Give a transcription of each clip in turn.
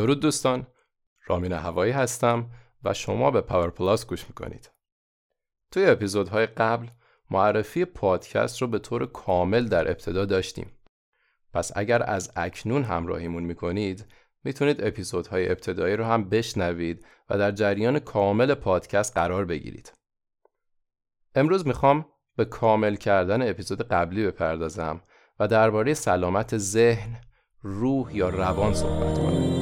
درود دوستان، رامین هوایی هستم و شما به پاور پلاس گوش میکنید. توی اپیزودهای قبل معرفی پادکست رو به طور کامل در ابتدا داشتیم. پس اگر از اکنون همراهیمون میکنید میتونید اپیزودهای ابتدایی رو هم بشنوید و در جریان کامل پادکست قرار بگیرید. امروز میخوام به کامل کردن اپیزود قبلی بپردازم و درباره سلامت ذهن، روح یا روان صحبت کنم.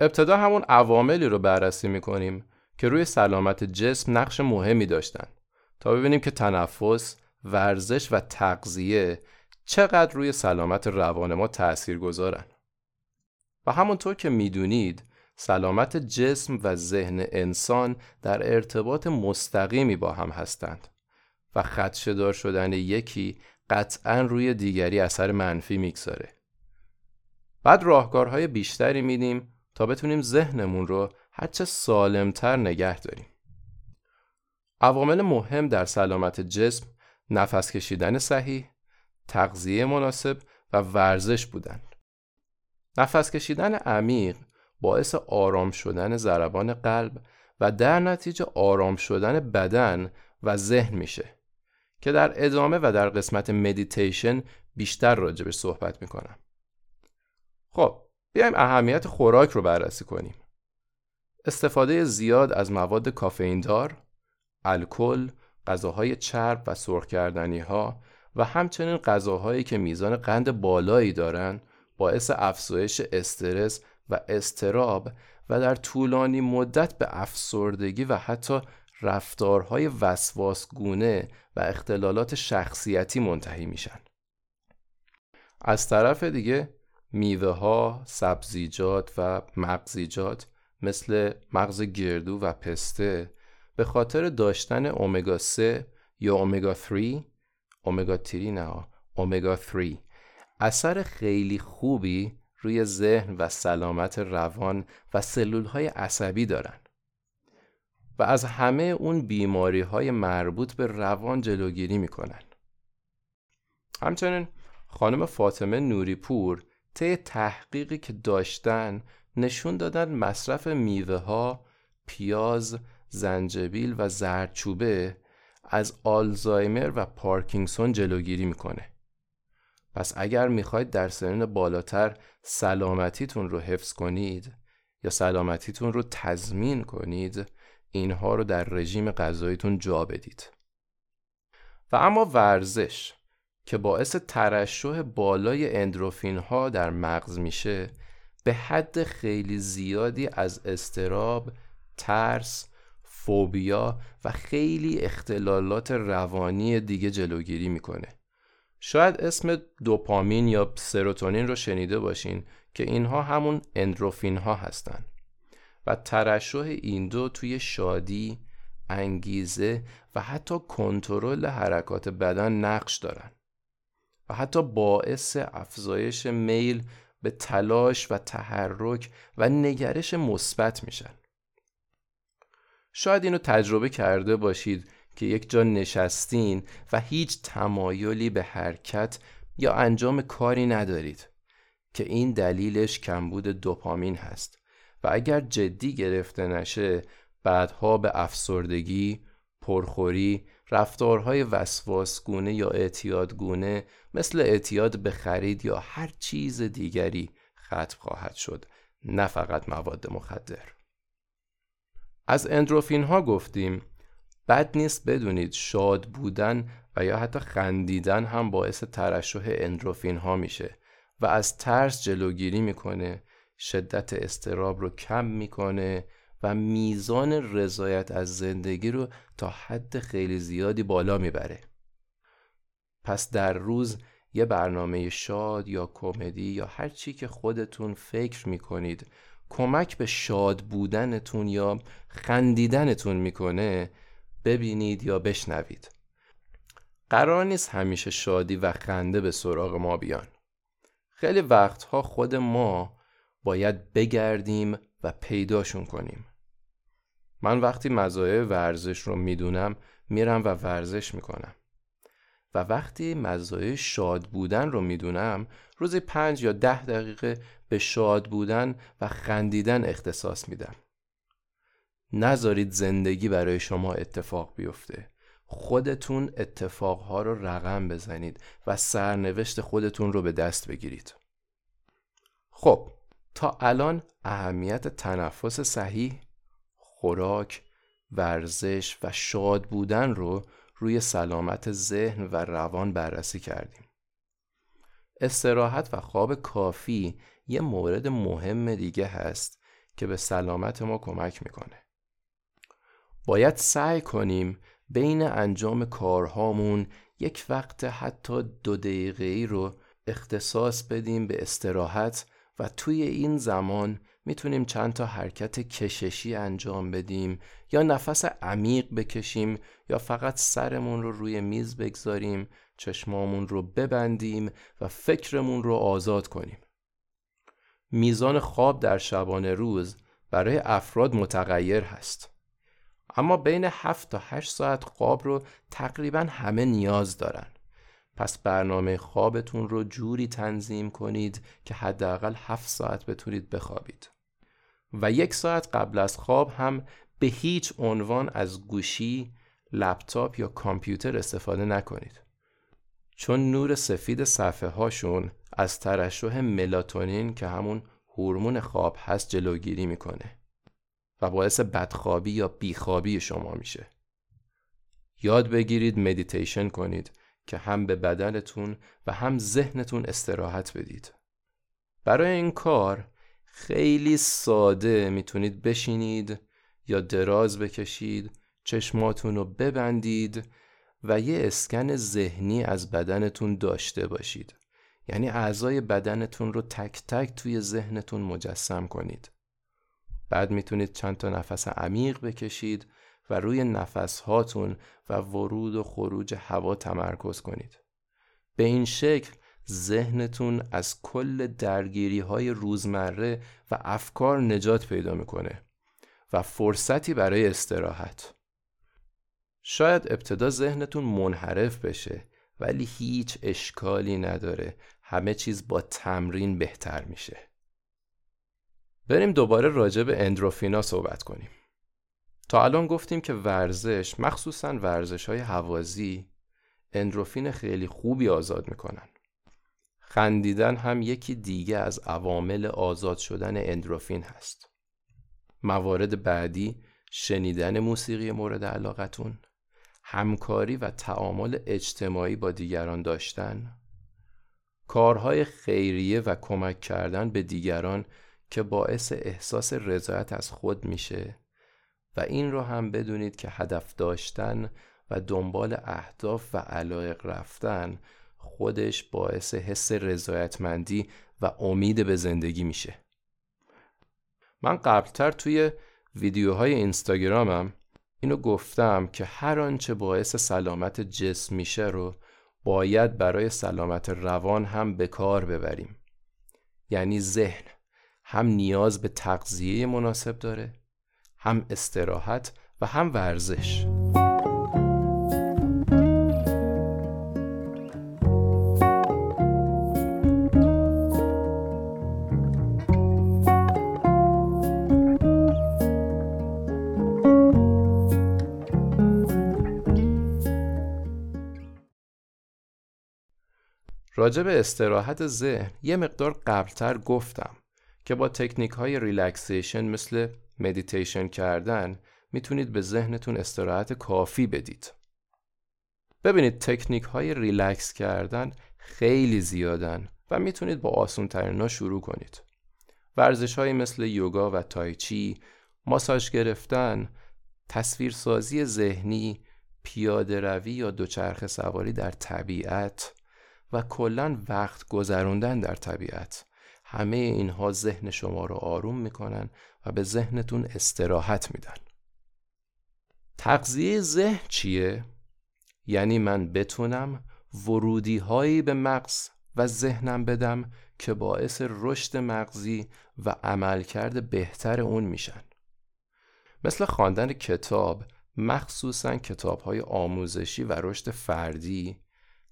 ابتدا همون عواملی رو بررسی می‌کنیم که روی سلامت جسم نقش مهمی داشتن تا ببینیم که تنفس، ورزش و تغذیه چقدر روی سلامت روان ما تأثیر گذارن. و همونطور که می‌دونید سلامت جسم و ذهن انسان در ارتباط مستقیمی با هم هستند و خدشه‌دار شدن یکی قطعاً روی دیگری اثر منفی می‌گذاره. بعد راهکارهای بیشتری می‌دیم تا بتونیم ذهنمون رو هرچه سالمتر نگه داریم. عوامل مهم در سلامت جسم نفس کشیدن صحیح، تغذیه مناسب و ورزش بودن. نفس کشیدن عمیق باعث آرام شدن ضربان قلب و در نتیجه آرام شدن بدن و ذهن میشه که در ادامه و در قسمت مدیتیشن بیشتر راجبش صحبت میکنم. خب بیایم اهمیت خوراک رو بررسی کنیم. استفاده زیاد از مواد کافئین دار، الکل، غذاهای چرب و سرخ کردنی‌ها و همچنین غذاهایی که میزان قند بالایی دارند باعث افزایش استرس و اضطراب و در طولانی مدت به افسردگی و حتی رفتارهای وسواس‌گونه و اختلالات شخصیتی منتهی میشن. از طرف دیگه میوه‌ها، سبزیجات و مغزیجات مثل مغز گردو و پسته به خاطر داشتن امگا 3 یا امگا 3 اثر خیلی خوبی روی ذهن و سلامت روان و سلول‌های عصبی دارن و از همه اون بیماری‌های مربوط به روان جلوگیری می‌کنن. همچنین خانم فاطمه نوری پور طی تحقیقی که داشتن نشون دادن مصرف میوه‌ها، پیاز، زنجبیل و زردچوبه از آلزایمر و پارکینسون جلوگیری میکنه. پس اگر میخواید در سنین بالاتر سلامتیتون رو حفظ کنید یا سلامتیتون رو تضمین کنید، اینها رو در رژیم غذاییتون جا بدید. و اما ورزش که باعث ترشح بالای اندورفین ها در مغز میشه به حد خیلی زیادی از اضطراب، ترس، فوبیا و خیلی اختلالات روانی دیگه جلوگیری میکنه. شاید اسم دوپامین یا سروتونین رو شنیده باشین که اینها همون اندورفین ها هستن و ترشح این دو توی شادی، انگیزه و حتی کنترل حرکات بدن نقش دارن و حتی باعث افزایش میل به تلاش و تحرک و نگرش مثبت میشن. شاید اینو تجربه کرده باشید که یک جا نشستین و هیچ تمایلی به حرکت یا انجام کاری ندارید که این دلیلش کمبود دوپامین هست و اگر جدی گرفته نشه بعدها به افسردگی، پرخوری، رفتارهای وسواسگونه یا اعتیادگونه مثل اعتیاد به خرید یا هر چیز دیگری ختم خواهد شد، نه فقط مواد مخدر. از اندورفین ها گفتیم. بد نیست بدونید شاد بودن و یا حتی خندیدن هم باعث ترشح اندورفین ها میشه و از ترس جلوگیری میکنه، شدت اضطراب رو کم میکنه و میزان رضایت از زندگی رو تا حد خیلی زیادی بالا میبره. پس در روز یه برنامه شاد یا کمدی یا هر چی که خودتون فکر میکنید کمک به شاد بودنتون یا خندیدنتون میکنه ببینید یا بشنوید. قرار نیست همیشه شادی و خنده به سراغ ما بیان. خیلی وقتها خود ما باید بگردیم و پیداشون کنیم. من وقتی مزایای ورزش رو میدونم میرم و ورزش میکنم و وقتی مزایای شاد بودن رو میدونم روزی 5 یا 10 دقیقه به شاد بودن و خندیدن اختصاص میدم. نذارید زندگی برای شما اتفاق بیفته. خودتون اتفاقها رو رقم بزنید و سرنوشت خودتون رو به دست بگیرید. خب تا الان اهمیت تنفس صحیح، خوراک، ورزش و شاد بودن رو روی سلامت ذهن و روان بررسی کردیم. استراحت و خواب کافی یه مورد مهم دیگه هست که به سلامت ما کمک میکنه. باید سعی کنیم بین انجام کارهامون یک وقت حتی 2 دقیقه‌ای رو اختصاص بدیم به استراحت و توی این زمان میتونیم چند تا حرکت کششی انجام بدیم یا نفس عمیق بکشیم یا فقط سرمون رو روی میز بگذاریم، چشمامون رو ببندیم و فکرمون رو آزاد کنیم. میزان خواب در شبانه روز برای افراد متغیر هست، اما بین 7 تا 8 ساعت خواب رو تقریبا همه نیاز دارن. پس برنامه خوابتون رو جوری تنظیم کنید که حداقل 7 ساعت بتونید بخوابید و 1 ساعت قبل از خواب هم به هیچ عنوان از گوشی، لپتاپ یا کامپیوتر استفاده نکنید، چون نور سفید صفحه هاشون از ترشح ملاتونین که همون هورمون خواب هست جلوگیری میکنه و باعث بدخوابی یا بیخوابی شما میشه. یاد بگیرید مدیتیشن کنید که هم به بدنتون و هم ذهنتون استراحت بدید. برای این کار خیلی ساده میتونید بشینید یا دراز بکشید، چشماتون رو ببندید و یه اسکن ذهنی از بدنتون داشته باشید. یعنی اعضای بدنتون رو تک تک توی ذهنتون مجسم کنید. بعد میتونید چند تا نفس عمیق بکشید و روی نفس هاتون و ورود و خروج هوا تمرکز کنید. به این شکل ذهنتون از کل درگیری های روزمره و افکار نجات پیدا میکنه و فرصتی برای استراحت. شاید ابتدا ذهنتون منحرف بشه ولی هیچ اشکالی نداره، همه چیز با تمرین بهتر میشه. بریم دوباره راجع به اندورفینا صحبت کنیم. تا الان گفتیم که ورزش، مخصوصاً ورزش‌های هوازی، اندورفین خیلی خوبی آزاد می‌کنن. خندیدن هم یکی دیگه از عوامل آزاد شدن اندورفین هست. موارد بعدی شنیدن موسیقی مورد علاقتون، همکاری و تعامل اجتماعی با دیگران داشتن، کارهای خیریه و کمک کردن به دیگران که باعث احساس رضایت از خود میشه و این رو هم بدونید که هدف داشتن و دنبال اهداف و علایق رفتن خودش باعث حس رضایتمندی و امید به زندگی میشه. من قبلتر توی ویدیوهای اینستاگرامم اینو گفتم که هر آنچه باعث سلامت جسم میشه رو باید برای سلامت روان هم به کار ببریم. یعنی ذهن هم نیاز به تغذیه مناسب داره، هم استراحت و هم ورزش. راجع به استراحت ذهن یه مقدار قبلتر گفتم که با تکنیک‌های ریلکسیشن مثل مدیتیشن کردن میتونید به ذهنتون استراحت کافی بدید. ببینید تکنیک های ریلکس کردن خیلی زیادن و میتونید با آسون ترینا شروع کنید. ورزش های مثل یوگا و تایچی، ماساژ گرفتن، تصویرسازی ذهنی، پیاده روی یا دوچرخه سواری در طبیعت و کلاً وقت گذروندن در طبیعت همه اینها ذهن شما رو آروم میکنن و به ذهنتون استراحت میدن. تغذیه ذهن چیه؟ یعنی من بتونم ورودی هایی به مغز و ذهنم بدم که باعث رشد مغزی و عملکرد بهتر اون میشن. مثل خواندن کتاب، مخصوصاً کتاب‌های آموزشی و رشد فردی،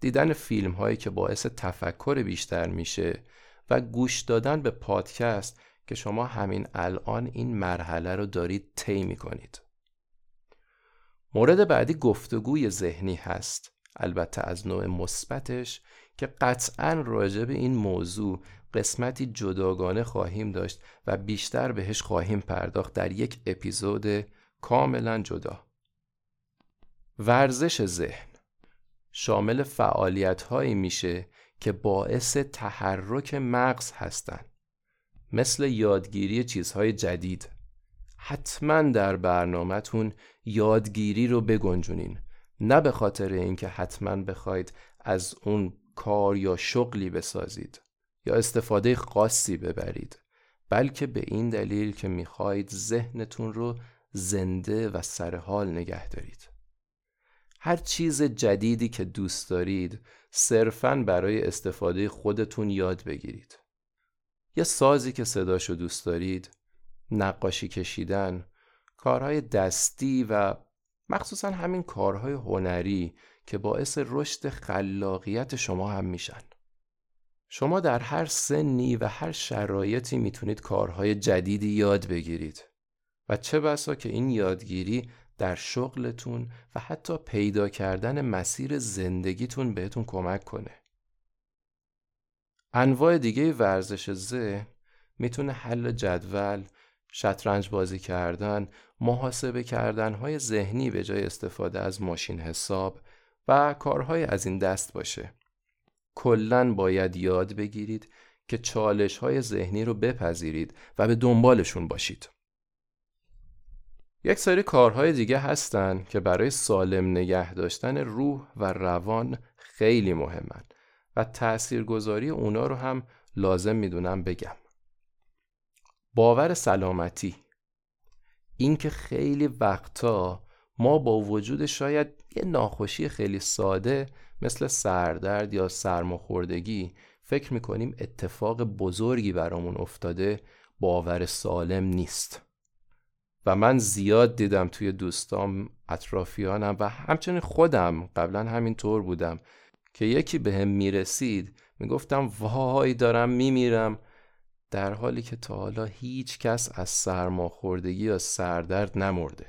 دیدن فیلم‌هایی که باعث تفکر بیشتر میشه و گوش دادن به پادکست که شما همین الان این مرحله رو دارید طی می‌کنید. مورد بعدی گفتگوی ذهنی هست، البته از نوع مثبتش که قطعاً راجع به این موضوع قسمتی جداگانه خواهیم داشت و بیشتر بهش خواهیم پرداخت در یک اپیزود کاملا جدا. ورزش ذهن شامل فعالیت‌هایی میشه که باعث تحرک مغز هستن، مثل یادگیری چیزهای جدید. حتما در برنامه‌تون یادگیری رو بگنجونین، نه به خاطر اینکه حتما بخواید از اون کار یا شغلی بسازید یا استفاده خاصی ببرید، بلکه به این دلیل که میخواید ذهنتون رو زنده و سرحال نگه دارید. هر چیز جدیدی که دوست دارید صرفاً برای استفاده خودتون یاد بگیرید. یه سازی که صداشو دوست دارید، نقاشی کشیدن، کارهای دستی و مخصوصاً همین کارهای هنری که باعث رشد خلاقیت شما هم میشن. شما در هر سنی و هر شرایطی میتونید کارهای جدیدی یاد بگیرید و چه بسا که این یادگیری در شغلتون و حتی پیدا کردن مسیر زندگیتون بهتون کمک کنه. انواع دیگه ورزش ذهن میتونه حل جدول، شطرنج بازی کردن، محاسبه کردنهای ذهنی به جای استفاده از ماشین حساب و کارهای از این دست باشه. کلاً باید یاد بگیرید که چالش‌های ذهنی رو بپذیرید و به دنبالشون باشید. یک سری کارهای دیگه هستن که برای سالم نگه داشتن روح و روان خیلی مهمن و تاثیرگذاری اونا رو هم لازم میدونم بگم. باور سلامتی، این که خیلی وقتا ما با وجود شاید یه ناخوشی خیلی ساده مثل سردرد یا سرماخوردگی فکر میکنیم اتفاق بزرگی برامون افتاده، باور سالم نیست. و من زیاد دیدم توی دوستام، اطرافیانم و همچنین خودم قبلا همینطور بودم که یکی به هم میرسید میگفتم وای دارم میمیرم، در حالی که تا حالا هیچ کس از سرماخوردگی یا سردرد نمرده.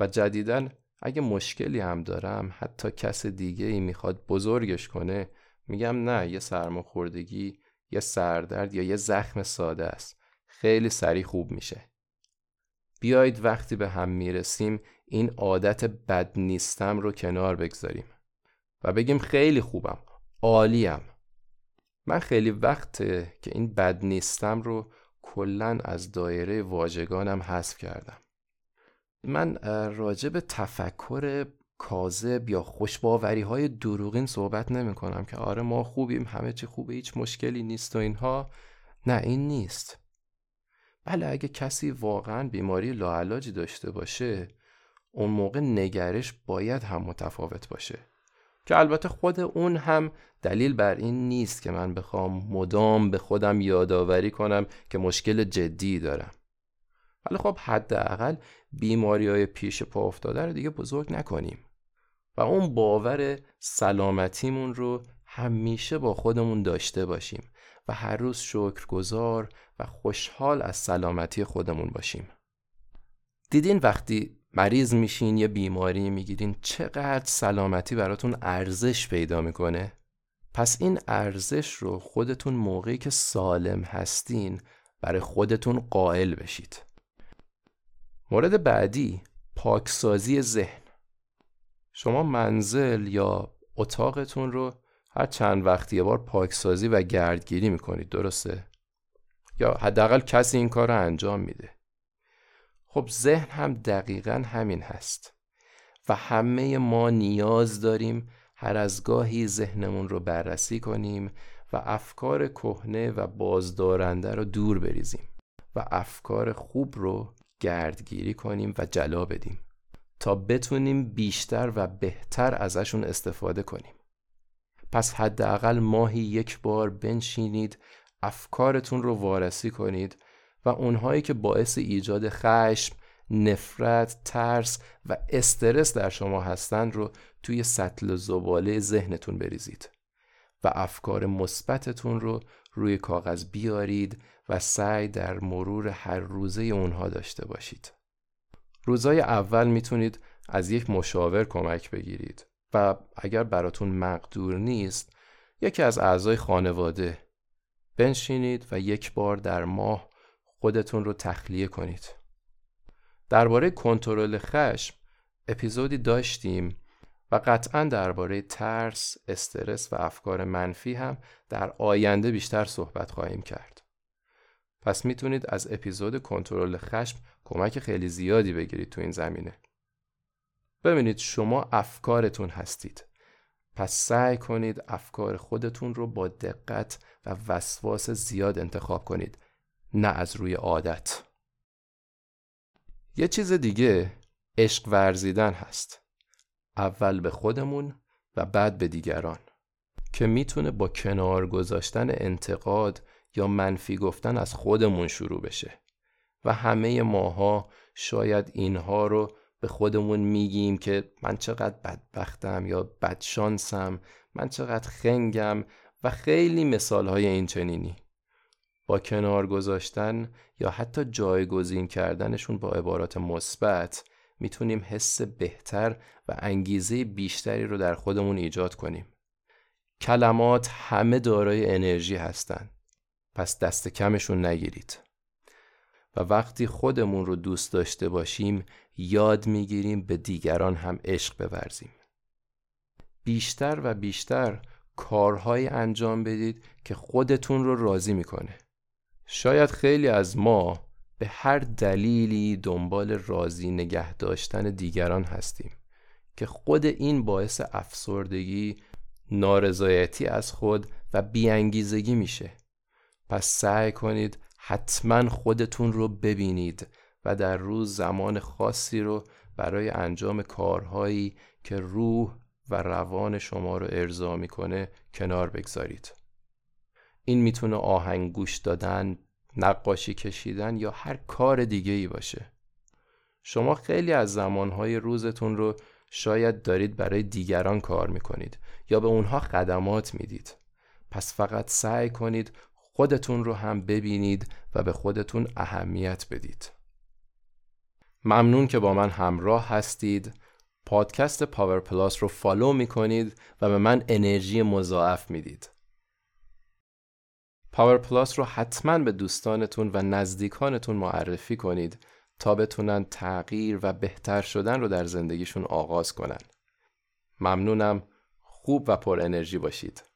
و جدیداً اگه مشکلی هم دارم، حتی کس دیگه ای میخواد بزرگش کنه، میگم نه، یه سرماخوردگی، یه سردرد یا یه زخم ساده است، خیلی سریع خوب میشه. بیایید وقتی به هم میرسیم این عادت بد نیستم رو کنار بگذاریم و بگیم خیلی خوبم، عالیم. من خیلی وقته که این بد نیستم رو کلاً از دایره واژگانم حذف کردم. من راجع به تفکر کاذب یا خوشباوری‌های دروغین صحبت نمی‌کنم که آره ما خوبیم، همه چی خوبه، هیچ مشکلی نیست و اینها. نه، این نیست. بله، اگه کسی واقعاً بیماری لاعلاجی داشته باشه، اون موقع نگرش باید هم متفاوت باشه، که البته خود اون هم دلیل بر این نیست که من بخوام مدام به خودم یادآوری کنم که مشکل جدی دارم. ولی خب حداقل بیماری‌های پیش پا افتاده رو دیگه بزرگ نکنیم و اون باور سلامتیمون رو همیشه با خودمون داشته باشیم و هر روز شکرگزار و خوشحال از سلامتی خودمون باشیم. دیدین وقتی مریض میشین یا بیماری میگیرین چقدر سلامتی براتون ارزش پیدا میکنه؟ پس این ارزش رو خودتون موقعی که سالم هستین برای خودتون قائل بشید. مورد بعدی پاکسازی ذهن. شما منزل یا اتاقتون رو هر چند وقت یه بار پاکسازی و گردگیری میکنید، درسته؟ یا حداقل کسی این کار رو انجام میده. خب ذهن هم دقیقاً همین هست و همه ما نیاز داریم هر از گاهی ذهنمون رو بررسی کنیم و افکار کهنه و بازدارنده رو دور بریزیم و افکار خوب رو گردگیری کنیم و جلا بدیم تا بتونیم بیشتر و بهتر ازشون استفاده کنیم. پس حداقل ماهی یک بار بنشینید، افکارتون رو وارسی کنید و اونهایی که باعث ایجاد خشم، نفرت، ترس و استرس در شما هستند رو توی سطل زباله ذهنتون بریزید و افکار مثبتتون رو روی کاغذ بیارید و سعی در مرور هر روزه اونها داشته باشید. روزای اول میتونید از یک مشاور کمک بگیرید و اگر براتون مقدور نیست یکی از اعضای خانواده. بنشینید و یک بار در ماه خودتون رو تخلیه کنید. درباره کنترل خشم اپیزودی داشتیم و قطعاً درباره ترس، استرس و افکار منفی هم در آینده بیشتر صحبت خواهیم کرد. پس میتونید از اپیزود کنترل خشم کمک خیلی زیادی بگیرید تو این زمینه. ببینید شما افکارتون هستید. پس سعی کنید افکار خودتون رو با دقت و وسواس زیاد انتخاب کنید، نه از روی عادت. یه چیز دیگه عشق ورزیدن هست. اول به خودمون و بعد به دیگران که میتونه با کنار گذاشتن انتقاد یا منفی گفتن از خودمون شروع بشه و همه ماها شاید اینها رو به خودمون میگیم که من چقدر بدبختم یا بدشانسم، من چقدر خنگم و خیلی مثالهای این چنینی. با کنار گذاشتن یا حتی جایگزین کردنشون با عبارات مثبت میتونیم حس بهتر و انگیزه بیشتری رو در خودمون ایجاد کنیم. کلمات همه دارای انرژی هستن، پس دست کمشون نگیرید. و وقتی خودمون رو دوست داشته باشیم یاد میگیریم به دیگران هم عشق بورزیم. بیشتر و بیشتر کارهایی انجام بدید که خودتون رو راضی میکنه. شاید خیلی از ما به هر دلیلی دنبال راضی نگه داشتن دیگران هستیم که خود این باعث افسردگی، نارضایتی از خود و بی‌انگیزگی میشه. پس سعی کنید حتما خودتون رو ببینید و در روز زمان خاصی رو برای انجام کارهایی که روح و روان شما رو ارضا میکنه کنار بگذارید. این میتونه آهنگ گوش دادن، نقاشی کشیدن یا هر کار دیگه‌ای باشه. شما خیلی از زمانهای روزتون رو شاید دارید برای دیگران کار میکنید یا به اونها خدمات میدید. پس فقط سعی کنید خودتون رو هم ببینید و به خودتون اهمیت بدید. ممنون که با من همراه هستید. پادکست پاور پلاس رو فالو میکنید و به من انرژی مضاعف میدید. پاور پلاس رو حتما به دوستانتون و نزدیکانتون معرفی کنید تا بتونن تغییر و بهتر شدن رو در زندگیشون آغاز کنن. ممنونم. خوب و پر انرژی باشید.